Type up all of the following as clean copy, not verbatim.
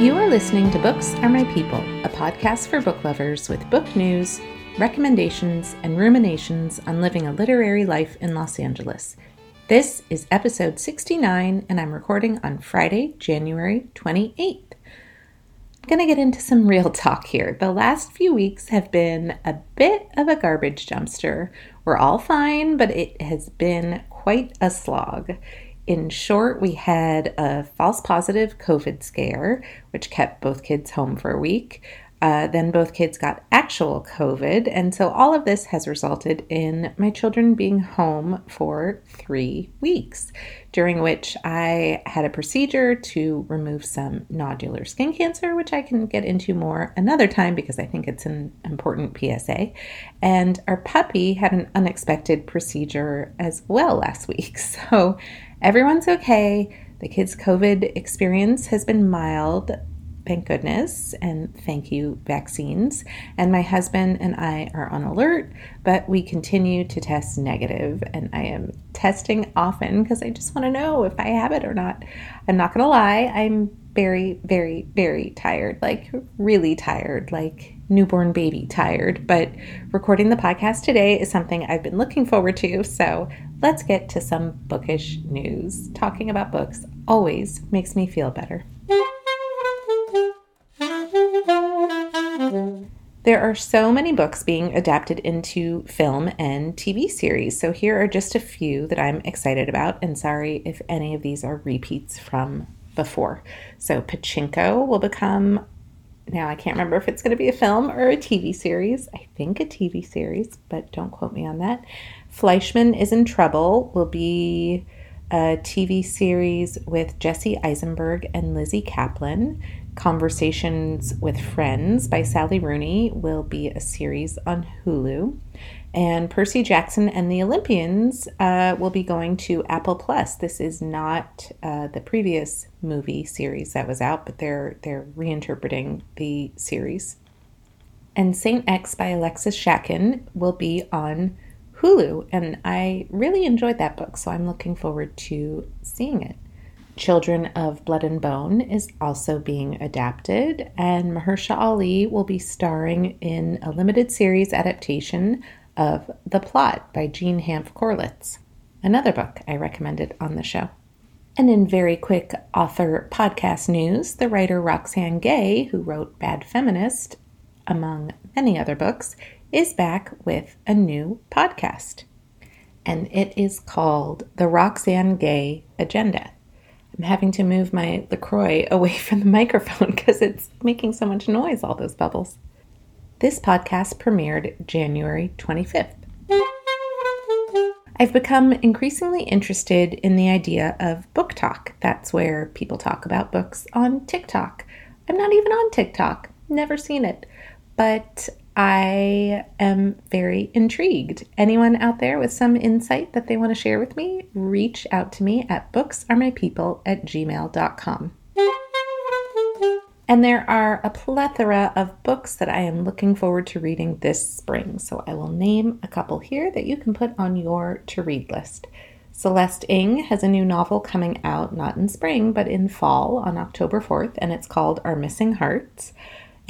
You are listening to Books Are My People, a podcast for book lovers with book news, recommendations, and ruminations on living a literary life in Los Angeles. This is episode 69, and I'm recording on Friday, January 28th. I'm going to get into some real talk here. The last few weeks have been a bit of a garbage dumpster. We're all fine, but it has been quite a slog. In short, we had a false positive COVID scare, which kept both kids home for a week. Then both kids got actual COVID. And so all of this has resulted in my children being home for 3 weeks, during which I had a procedure to remove some nodular skin cancer, which I can get into more another time because I think it's an important PSA. And our puppy had an unexpected procedure as well last week. So everyone's okay. The kids' COVID experience has been mild, thank goodness, and thank you, vaccines. And my husband and I are on alert, but we continue to test negative. And I am testing often because I just want to know if I have it or not. I'm not going to lie, I'm very, very, very tired, like really tired, like newborn baby tired. But recording the podcast today is something I've been looking forward to. So let's get to some bookish news. Talking about books always makes me feel better. There are so many books being adapted into film and TV series, so here are just a few that I'm excited about, and sorry if any of these are repeats from before. So Pachinko will become, now I can't remember if it's going to be a film or a TV series. I think a TV series, but don't quote me on that. Fleischman Is in Trouble will be a TV series with Jesse Eisenberg and Lizzie Kaplan. Conversations with Friends by Sally Rooney will be a series on Hulu. And Percy Jackson and the Olympians will be going to Apple Plus. This is not the previous movie series that was out, but they're reinterpreting the series. And Saint X by Alexis Shakin will be on Hulu, and I really enjoyed that book, so I'm looking forward to seeing it. Children of Blood and Bone is also being adapted, and Mahershala Ali will be starring in a limited series adaptation of The Plot by Jean Hanff-Corlitz, another book I recommended on the show. And in very quick author podcast news, the writer Roxane Gay, who wrote Bad Feminist, among many other books, is back with a new podcast, and it is called The Roxane Gay Agenda. I'm having to move my LaCroix away from the microphone because it's making so much noise, all those bubbles. This podcast premiered January 25th. I've become increasingly interested in the idea of BookTok. That's where people talk about books on TikTok. I'm not even on TikTok, never seen it, but I am very intrigued. Anyone out there with some insight that they want to share with me, reach out to me at booksaremypeople@gmail.com. And there are a plethora of books that I am looking forward to reading this spring, so I will name a couple here that you can put on your to-read list. Celeste Ng has a new novel coming out, not in spring, but in fall on October 4th, and it's called Our Missing Hearts.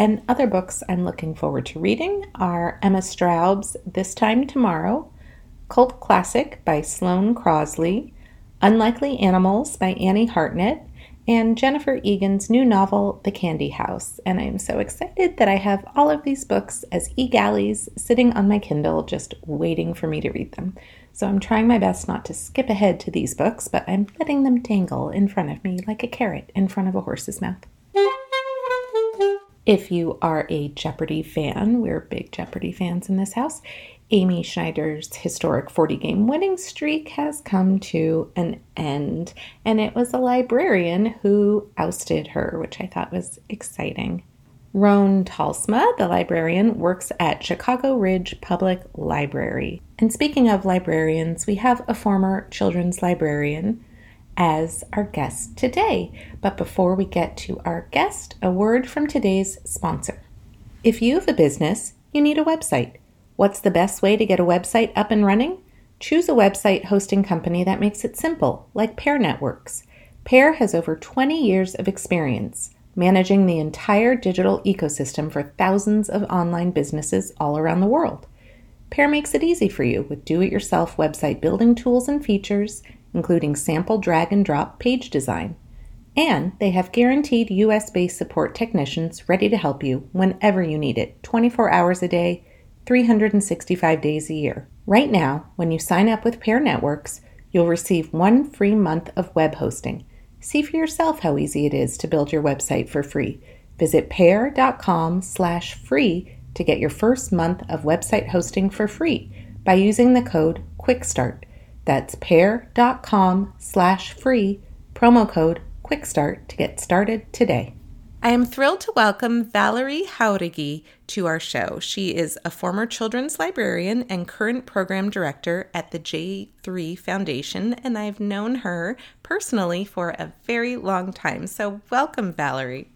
And other books I'm looking forward to reading are Emma Straub's This Time Tomorrow, Cult Classic by Sloane Crosley, Unlikely Animals by Annie Hartnett, and Jennifer Egan's new novel, The Candy House. And I'm so excited that I have all of these books as e-galleys sitting on my Kindle just waiting for me to read them. So I'm trying my best not to skip ahead to these books, but I'm letting them dangle in front of me like a carrot in front of a horse's mouth. If you are a Jeopardy fan, we're big Jeopardy fans in this house, Amy Schneider's historic 40-game winning streak has come to an end, and it was a librarian who ousted her, which I thought was exciting. Roan Talsma, the librarian, works at Chicago Ridge Public Library. And speaking of librarians, we have a former children's librarian as our guest today. But before we get to our guest, a word from today's sponsor. If you have a business, you need a website. What's the best way to get a website up and running? Choose a website hosting company that makes it simple, like Pair Networks. Pair has over 20 years of experience. managing the entire digital ecosystem for thousands of online businesses all around the world. Pair makes it easy for you with do-it-yourself website building tools and features, including sample drag-and-drop page design. And they have guaranteed U.S.-based support technicians ready to help you whenever you need it, 24 hours a day, 365 days a year. Right now, when you sign up with Pair Networks, you'll receive 1 free month of web hosting. See for yourself how easy it is to build your website for free. Visit pair.com/free to get your first month of website hosting for free by using the code QUICKSTART. That's pair.com/free, promo code QUICKSTART to get started today. I am thrilled to welcome Valerie Jauregui to our show. She is a former children's librarian and current program director at the J3 Foundation, and I've known her personally for a very long time. So welcome, Valerie.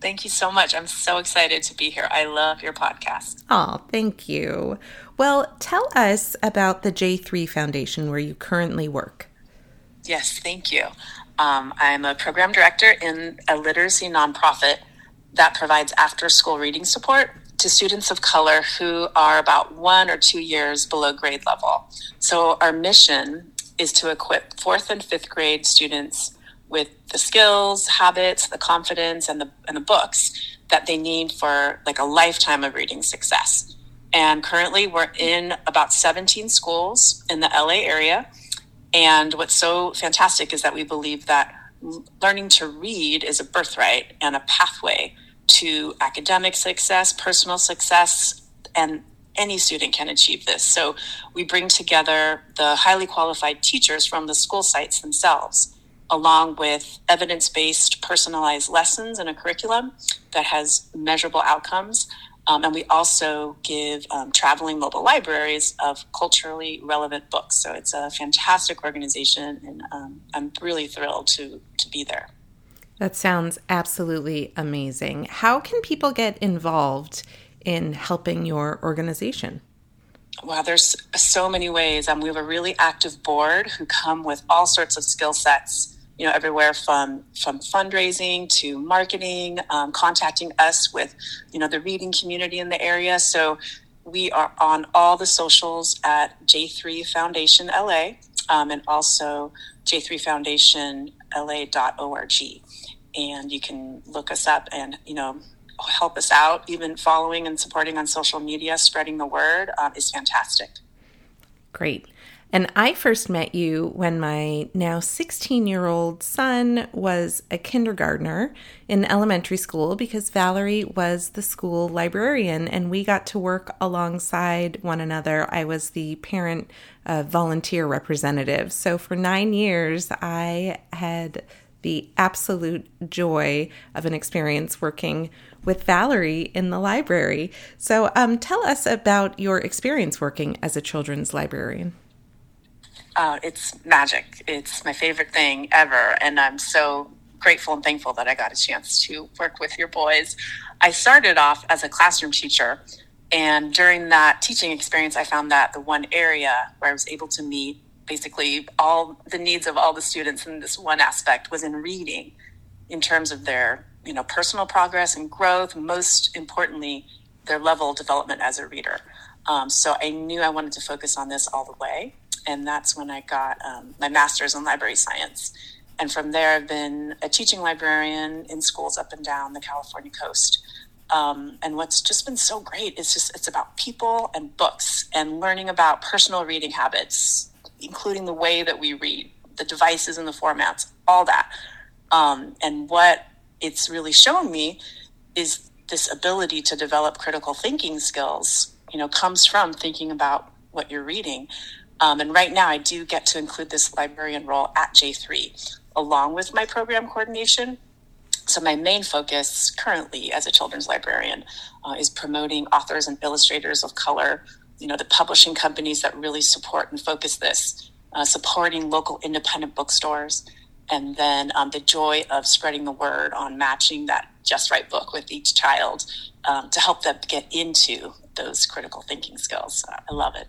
Thank you so much. I'm so excited to be here. I love your podcast. Oh, thank you. Well, tell us about the J3 Foundation, where you currently work. Yes, thank you. I'm a program director in a literacy nonprofit that provides after-school reading support to students of color who are about 1 or 2 years below grade level. So our mission is to equip 4th and 5th grade students with the skills, habits, the confidence, and the books that they need for like a lifetime of reading success. And currently we're in about 17 schools in the LA area. And what's so fantastic is that we believe that learning to read is a birthright and a pathway to academic success, personal success, and any student can achieve this. So we bring together the highly qualified teachers from the school sites themselves, along with evidence-based personalized lessons in a curriculum that has measurable outcomes. And we also give traveling mobile libraries of culturally relevant books. So it's a fantastic organization, and I'm really thrilled to be there. That sounds absolutely amazing. How can people get involved in helping your organization? Wow, there's so many ways. We have a really active board who come with all sorts of skill sets. You know, everywhere from fundraising to marketing, contacting us with, you know, the reading community in the area. So we are on all the socials at J3 Foundation LA, and also j3foundationla.org. And you can look us up and, you know, help us out. Even following and supporting on social media, spreading the word is fantastic. Great. And I first met you when my now 16-year-old son was a kindergartner in elementary school, because Valerie was the school librarian and we got to work alongside one another. I was the parent volunteer representative. So for 9 years, I had the absolute joy of an experience working with Valerie in the library. So tell us about your experience working as a children's librarian. It's magic. It's my favorite thing ever. And I'm so grateful and thankful that I got a chance to work with your boys. I started off as a classroom teacher. And during that teaching experience, I found that the one area where I was able to meet basically all the needs of all the students in this one aspect was in reading, in terms of their, you know, personal progress and growth. Most importantly, their level of development as a reader. So I knew I wanted to focus on this all the way. And that's when I got my master's in library science. And from there, I've been a teaching librarian in schools up and down the California coast. And what's just been so great is it's about people and books and learning about personal reading habits, including the way that we read, the devices and the formats, all that. And what it's really shown me is this ability to develop critical thinking skills, you know, comes from thinking about what you're reading. And right now I do get to include this librarian role at J3 along with my program coordination. So my main focus currently as a children's librarian is promoting authors and illustrators of color, you know, the publishing companies that really support and focus this, supporting local independent bookstores, and then the joy of spreading the word on matching that just right book with each child to help them get into those critical thinking skills. I love it.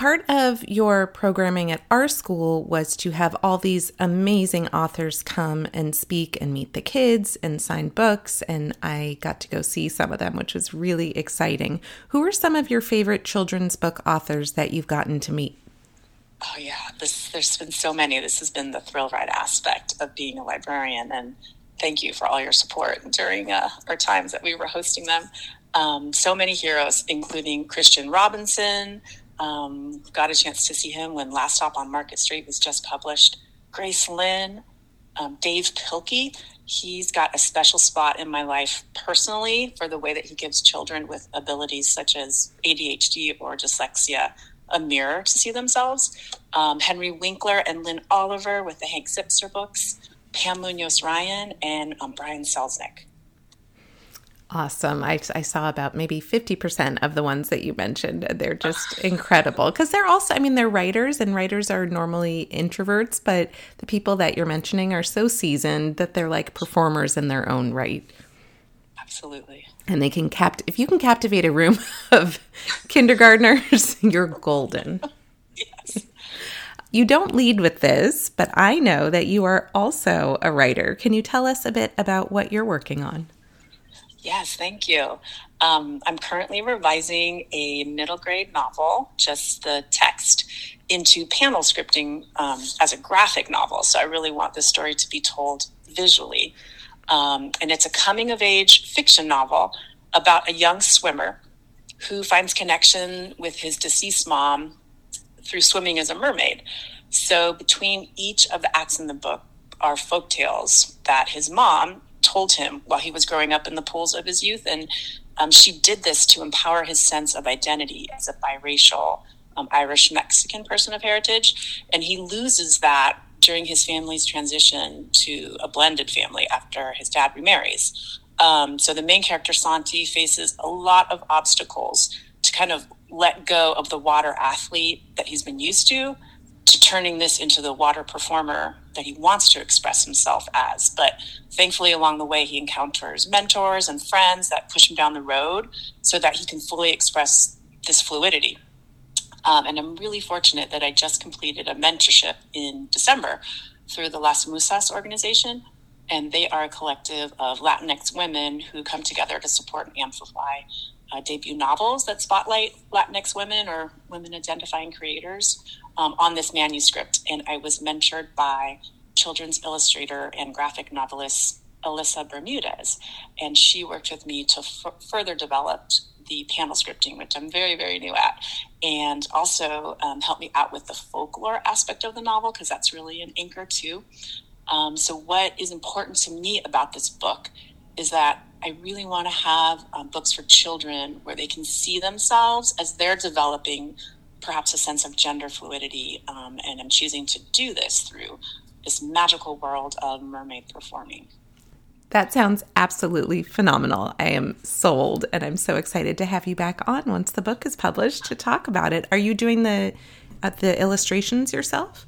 part of your programming at our school was to have all these amazing authors come and speak and meet the kids and sign books, and I got to go see some of them, which was really exciting. Who are some of your favorite children's book authors that you've gotten to meet? Oh, yeah. There's been so many. This has been the thrill ride aspect of being a librarian, and thank you for all your support during our times that we were hosting them. So many heroes, including Christian Robinson. Got a chance to see him when Last Stop on Market Street was just published. Grace Lynn, Dave Pilkey. He's got a special spot in my life personally for the way that he gives children with abilities such as ADHD or dyslexia a mirror to see themselves. Henry Winkler and Lynn Oliver with the Hank Zipser books. Pam Munoz-Ryan and Brian Selznick. Awesome. I saw about maybe 50% of the ones that you mentioned. They're just incredible because they're also, they're writers, and writers are normally introverts, but the people that you're mentioning are so seasoned that they're like performers in their own right. Absolutely. And they can if you can captivate a room of kindergartners, you're golden. Yes. You don't lead with this, but I know that you are also a writer. Can you tell us a bit about what you're working on? Yes, thank you. I'm currently revising a middle grade novel, just the text, into panel scripting as a graphic novel. So I really want this story to be told visually. And it's a coming of age fiction novel about a young swimmer who finds connection with his deceased mom through swimming as a mermaid. So between each of the acts in the book are folktales that his mom told him while he was growing up in the pools of his youth. And she did this to empower his sense of identity as a biracial Irish-Mexican person of heritage. And he loses that during his family's transition to a blended family after his dad remarries. So the main character, Santi, faces a lot of obstacles to kind of let go of the water athlete that he's been used to turning this into the water performer that he wants to express himself as. But thankfully, along the way, he encounters mentors and friends that push him down the road so that he can fully express this fluidity. And I'm really fortunate that I just completed a mentorship in December through the Las Musas organization. And they are a collective of Latinx women who come together to support and amplify debut novels that spotlight Latinx women or women identifying creators on this manuscript. And I was mentored by children's illustrator and graphic novelist Alyssa Bermudez. And she worked with me to further develop the panel scripting, which I'm very, very new at, and also helped me out with the folklore aspect of the novel, because that's really an anchor too. So what is important to me about this book is that I really want to have books for children where they can see themselves as they're developing perhaps a sense of gender fluidity. And I'm choosing to do this through this magical world of mermaid performing. That sounds absolutely phenomenal. I am sold, and I'm so excited to have you back on once the book is published to talk about it. Are you doing the illustrations yourself?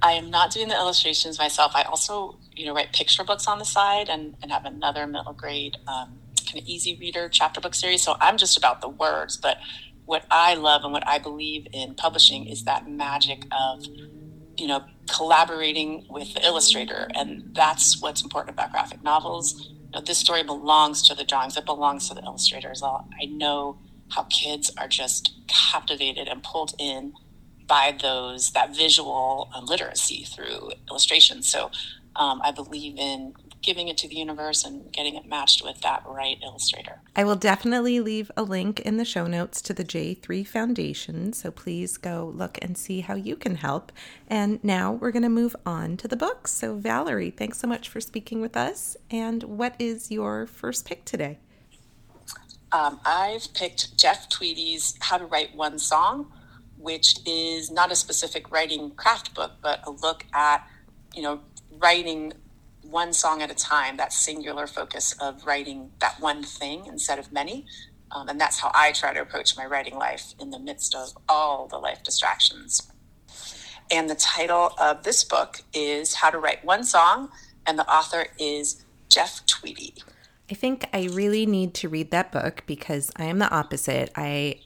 I am not doing the illustrations myself. I also, write picture books on the side and have another middle grade kind of easy reader chapter book series. So I'm just about the words. But what I love and what I believe in publishing is that magic of, collaborating with the illustrator. And that's what's important about graphic novels. This story belongs to the drawings. It belongs to the illustrators. I know how kids are just captivated and pulled in by that visual literacy through illustration. So I believe in giving it to the universe and getting it matched with that right illustrator. I will definitely leave a link in the show notes to the J3 Foundation, so please go look and see how you can help. And now we're going to move on to the books. So Valerie, thanks so much for speaking with us. And what is your first pick today? I've picked Jeff Tweedy's How to Write One Song, which is not a specific writing craft book, but a look at, writing one song at a time, that singular focus of writing that one thing instead of many. And that's how I try to approach my writing life in the midst of all the life distractions. And the title of this book is How to Write One Song, and the author is Jeff Tweedy. I think I really need to read that book because I am the opposite. I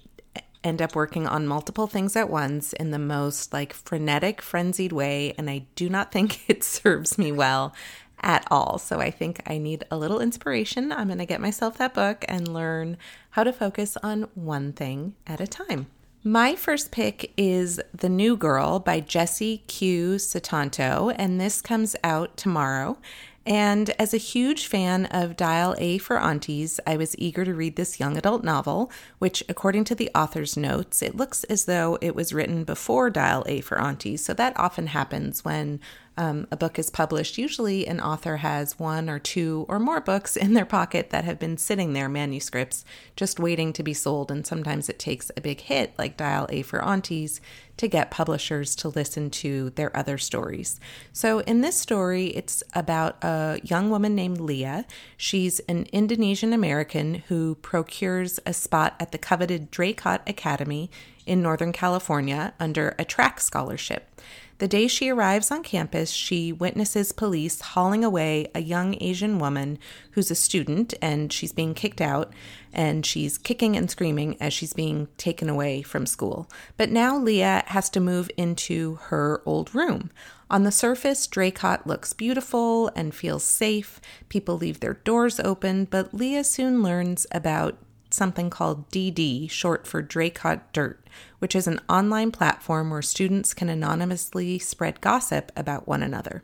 end up working on multiple things at once in the most frenetic, frenzied way, and I do not think it serves me well at all. So I think I need a little inspiration. I'm going to get myself that book and learn how to focus on one thing at a time. My first pick is The New Girl by Jesse Q. Sutanto, and this comes out tomorrow. And as a huge fan of Dial A for Aunties, I was eager to read this young adult novel, which, according to the author's notes, it looks as though it was written before Dial A for Aunties. So that often happens when a book is published. Usually an author has one or two or more books in their pocket that have been sitting there, manuscripts, just waiting to be sold. And sometimes it takes a big hit, like Dial A for Aunties, to get publishers to listen to their other stories. So in this story, it's about a young woman named Leah. She's an Indonesian American who procures a spot at the coveted Draycott Academy in Northern California under a track scholarship. The day she arrives on campus, she witnesses police hauling away a young Asian woman who's a student, and she's being kicked out, and she's kicking and screaming as she's being taken away from school. But now Leah has to move into her old room. On the surface, Draycott looks beautiful and feels safe. People leave their doors open, but Leah soon learns about something called DD, short for Draycott Dirt, which is an online platform where students can anonymously spread gossip about one another.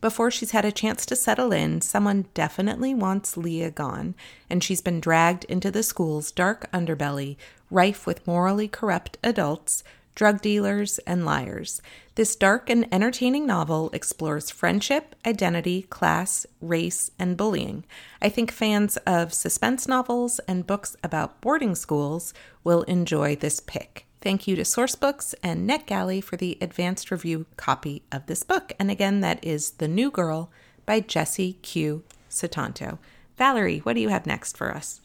Before she's had a chance to settle in, someone definitely wants Leah gone, and she's been dragged into the school's dark underbelly, rife with morally corrupt adults, drug dealers, and liars. This dark and entertaining novel explores friendship, identity, class, race, and bullying. I think fans of suspense novels and books about boarding schools will enjoy this pick. Thank you to Sourcebooks and NetGalley for the advanced review copy of this book. And again, that is The New Girl by Jesse Q. Sutanto. Valerie, what do you have next for us?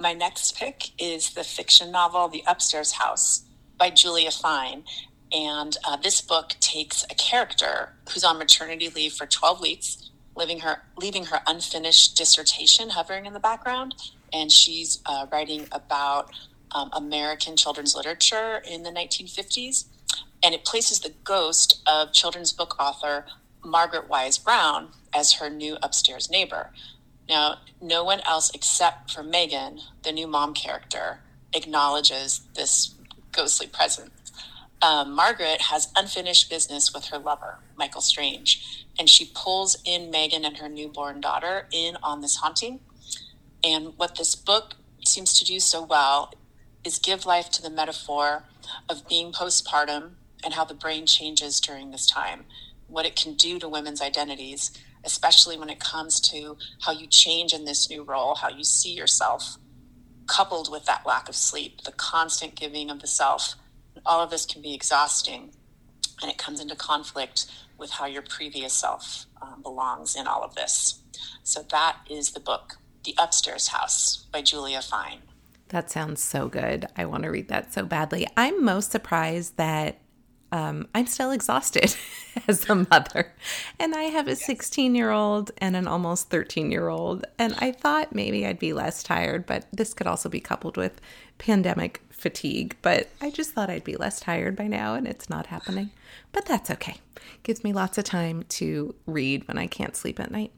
My next pick is the fiction novel The Upstairs House by Julia Fine. And this book takes a character who's on maternity leave for 12 weeks, leaving her unfinished dissertation hovering in the background. And she's writing about American children's literature in the 1950s. And it places the ghost of children's book author Margaret Wise Brown as her new upstairs neighbor. Now, no one else except for Megan, the new mom character, acknowledges this ghostly presence. Margaret has unfinished business with her lover, Michael Strange, and she pulls in Megan and her newborn daughter in on this haunting. And what this book seems to do so well is give life to the metaphor of being postpartum and how the brain changes during this time, what it can do to women's identities, especially when it comes to how you change in this new role, how you see yourself, coupled with that lack of sleep, the constant giving of the self. All of this can be exhausting, and it comes into conflict with how your previous self belongs in all of this. So that is the book, The Upstairs House by Julia Fine. That sounds so good. I want to read that so badly. I'm most surprised that I'm still exhausted as a mother, and I have a 16-year-old and an almost 13-year-old, and I thought maybe I'd be less tired, but this could also be coupled with pandemic fatigue, but I just thought I'd be less tired by now, and it's not happening. But that's okay. Gives me lots of time to read when I can't sleep at night.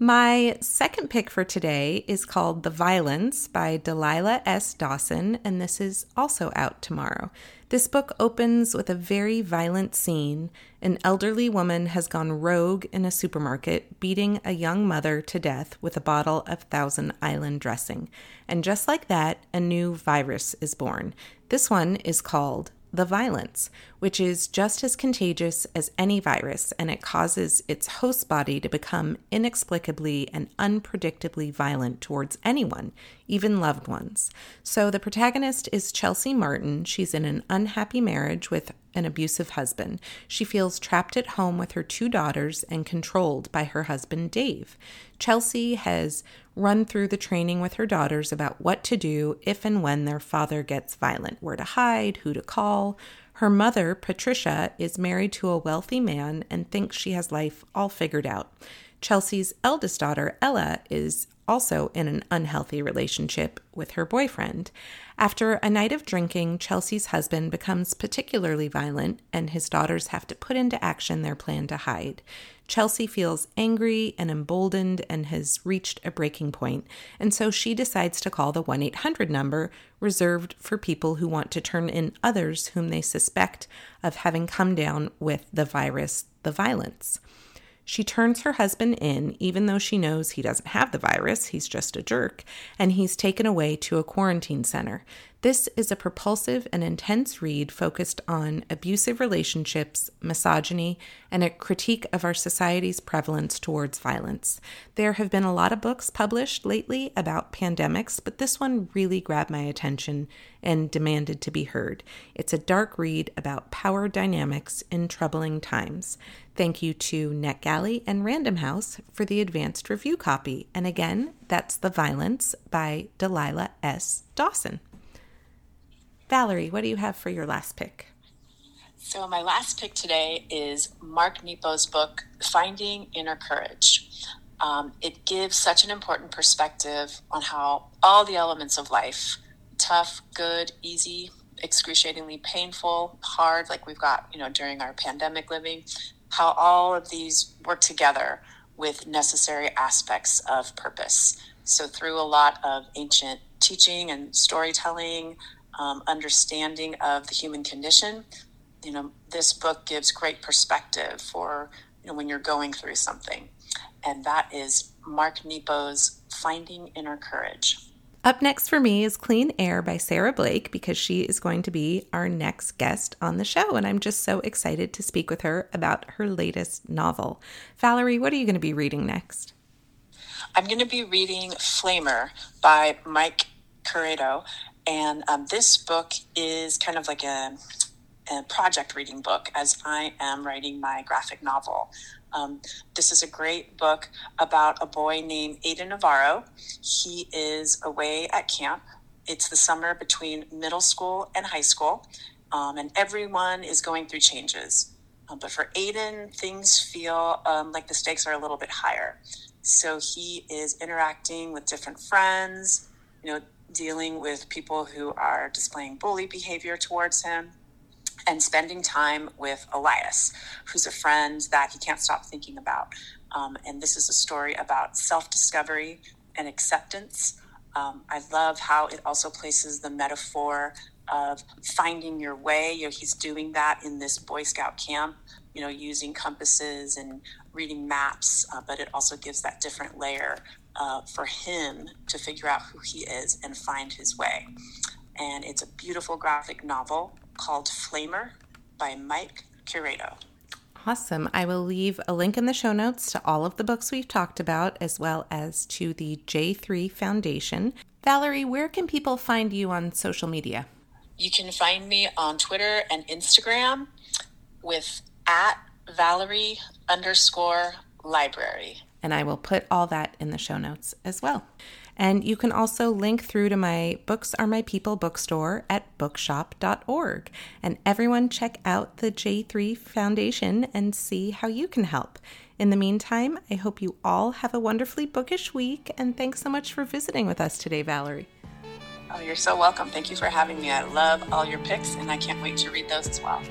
My second pick for today is called The Violence by Delilah S. Dawson, and this is also out tomorrow. This book opens with a very violent scene. An elderly woman has gone rogue in a supermarket, beating a young mother to death with a bottle of Thousand Island dressing. And just like that, a new virus is born. This one is called The Violence, which is just as contagious as any virus, and it causes its host body to become inexplicably and unpredictably violent towards anyone, even loved ones. So the protagonist is Chelsea Martin. She's in an unhappy marriage with an abusive husband. She feels trapped at home with her two daughters and controlled by her husband, Dave. Chelsea has run through the training with her daughters about what to do if and when their father gets violent, where to hide, who to call. Her mother, Patricia, is married to a wealthy man and thinks she has life all figured out. Chelsea's eldest daughter, Ella, is also in an unhealthy relationship with her boyfriend. After a night of drinking, Chelsea's husband becomes particularly violent, and his daughters have to put into action their plan to hide. Chelsea feels angry and emboldened and has reached a breaking point, and so she decides to call the 1-800 number reserved for people who want to turn in others whom they suspect of having come down with the virus, The Violence. She turns her husband in, even though she knows he doesn't have the virus, he's just a jerk, and he's taken away to a quarantine center. This is a propulsive and intense read focused on abusive relationships, misogyny, and a critique of our society's prevalence towards violence. There have been a lot of books published lately about pandemics, but this one really grabbed my attention and demanded to be heard. It's a dark read about power dynamics in troubling times. Thank you to NetGalley and Random House for the advanced review copy. And again, that's The Violence by Delilah S. Dawson. Valerie, what do you have for your last pick? So my last pick today is Mark Nepo's book, Finding Inner Courage. It gives such an important perspective on how all the elements of life, tough, good, easy, excruciatingly painful, hard, like we've got, during our pandemic living, how all of these work together with necessary aspects of purpose. So through a lot of ancient teaching and storytelling, understanding of the human condition, this book gives great perspective for, when you're going through something. And that is Mark Nepo's Finding Inner Courage. Up next for me is Clean Air by Sarah Blake, because she is going to be our next guest on the show, and I'm just so excited to speak with her about her latest novel. Valerie, what are you going to be reading next? I'm going to be reading Flamer by Mike Curato, and this book is kind of like a project reading book as I am writing my graphic novel. This is a great book about a boy named Aiden Navarro. He is away at camp. It's the summer between middle school and high school, and everyone is going through changes. But for Aiden, things feel like the stakes are a little bit higher. So he is interacting with different friends, dealing with people who are displaying bully behavior towards him, and spending time with Elias, who's a friend that he can't stop thinking about. And this is a story about self-discovery and acceptance. I love how it also places the metaphor of finding your way. He's doing that in this Boy Scout camp, using compasses and reading maps, but it also gives that different layer for him to figure out who he is and find his way. And it's a beautiful graphic novel called Flamer by Mike Curato. Awesome. I will leave a link in the show notes to all of the books we've talked about, as well as to the J3 Foundation. Valerie, where can people find you on social media? You can find me on Twitter and Instagram with @Valerie_library. And I will put all that in the show notes as well. And you can also link through to my Books Are My People bookstore at bookshop.org. And everyone check out the J3 Foundation and see how you can help. In the meantime, I hope you all have a wonderfully bookish week. And thanks so much for visiting with us today, Valerie. Oh, you're so welcome. Thank you for having me. I love all your picks, and I can't wait to read those as well.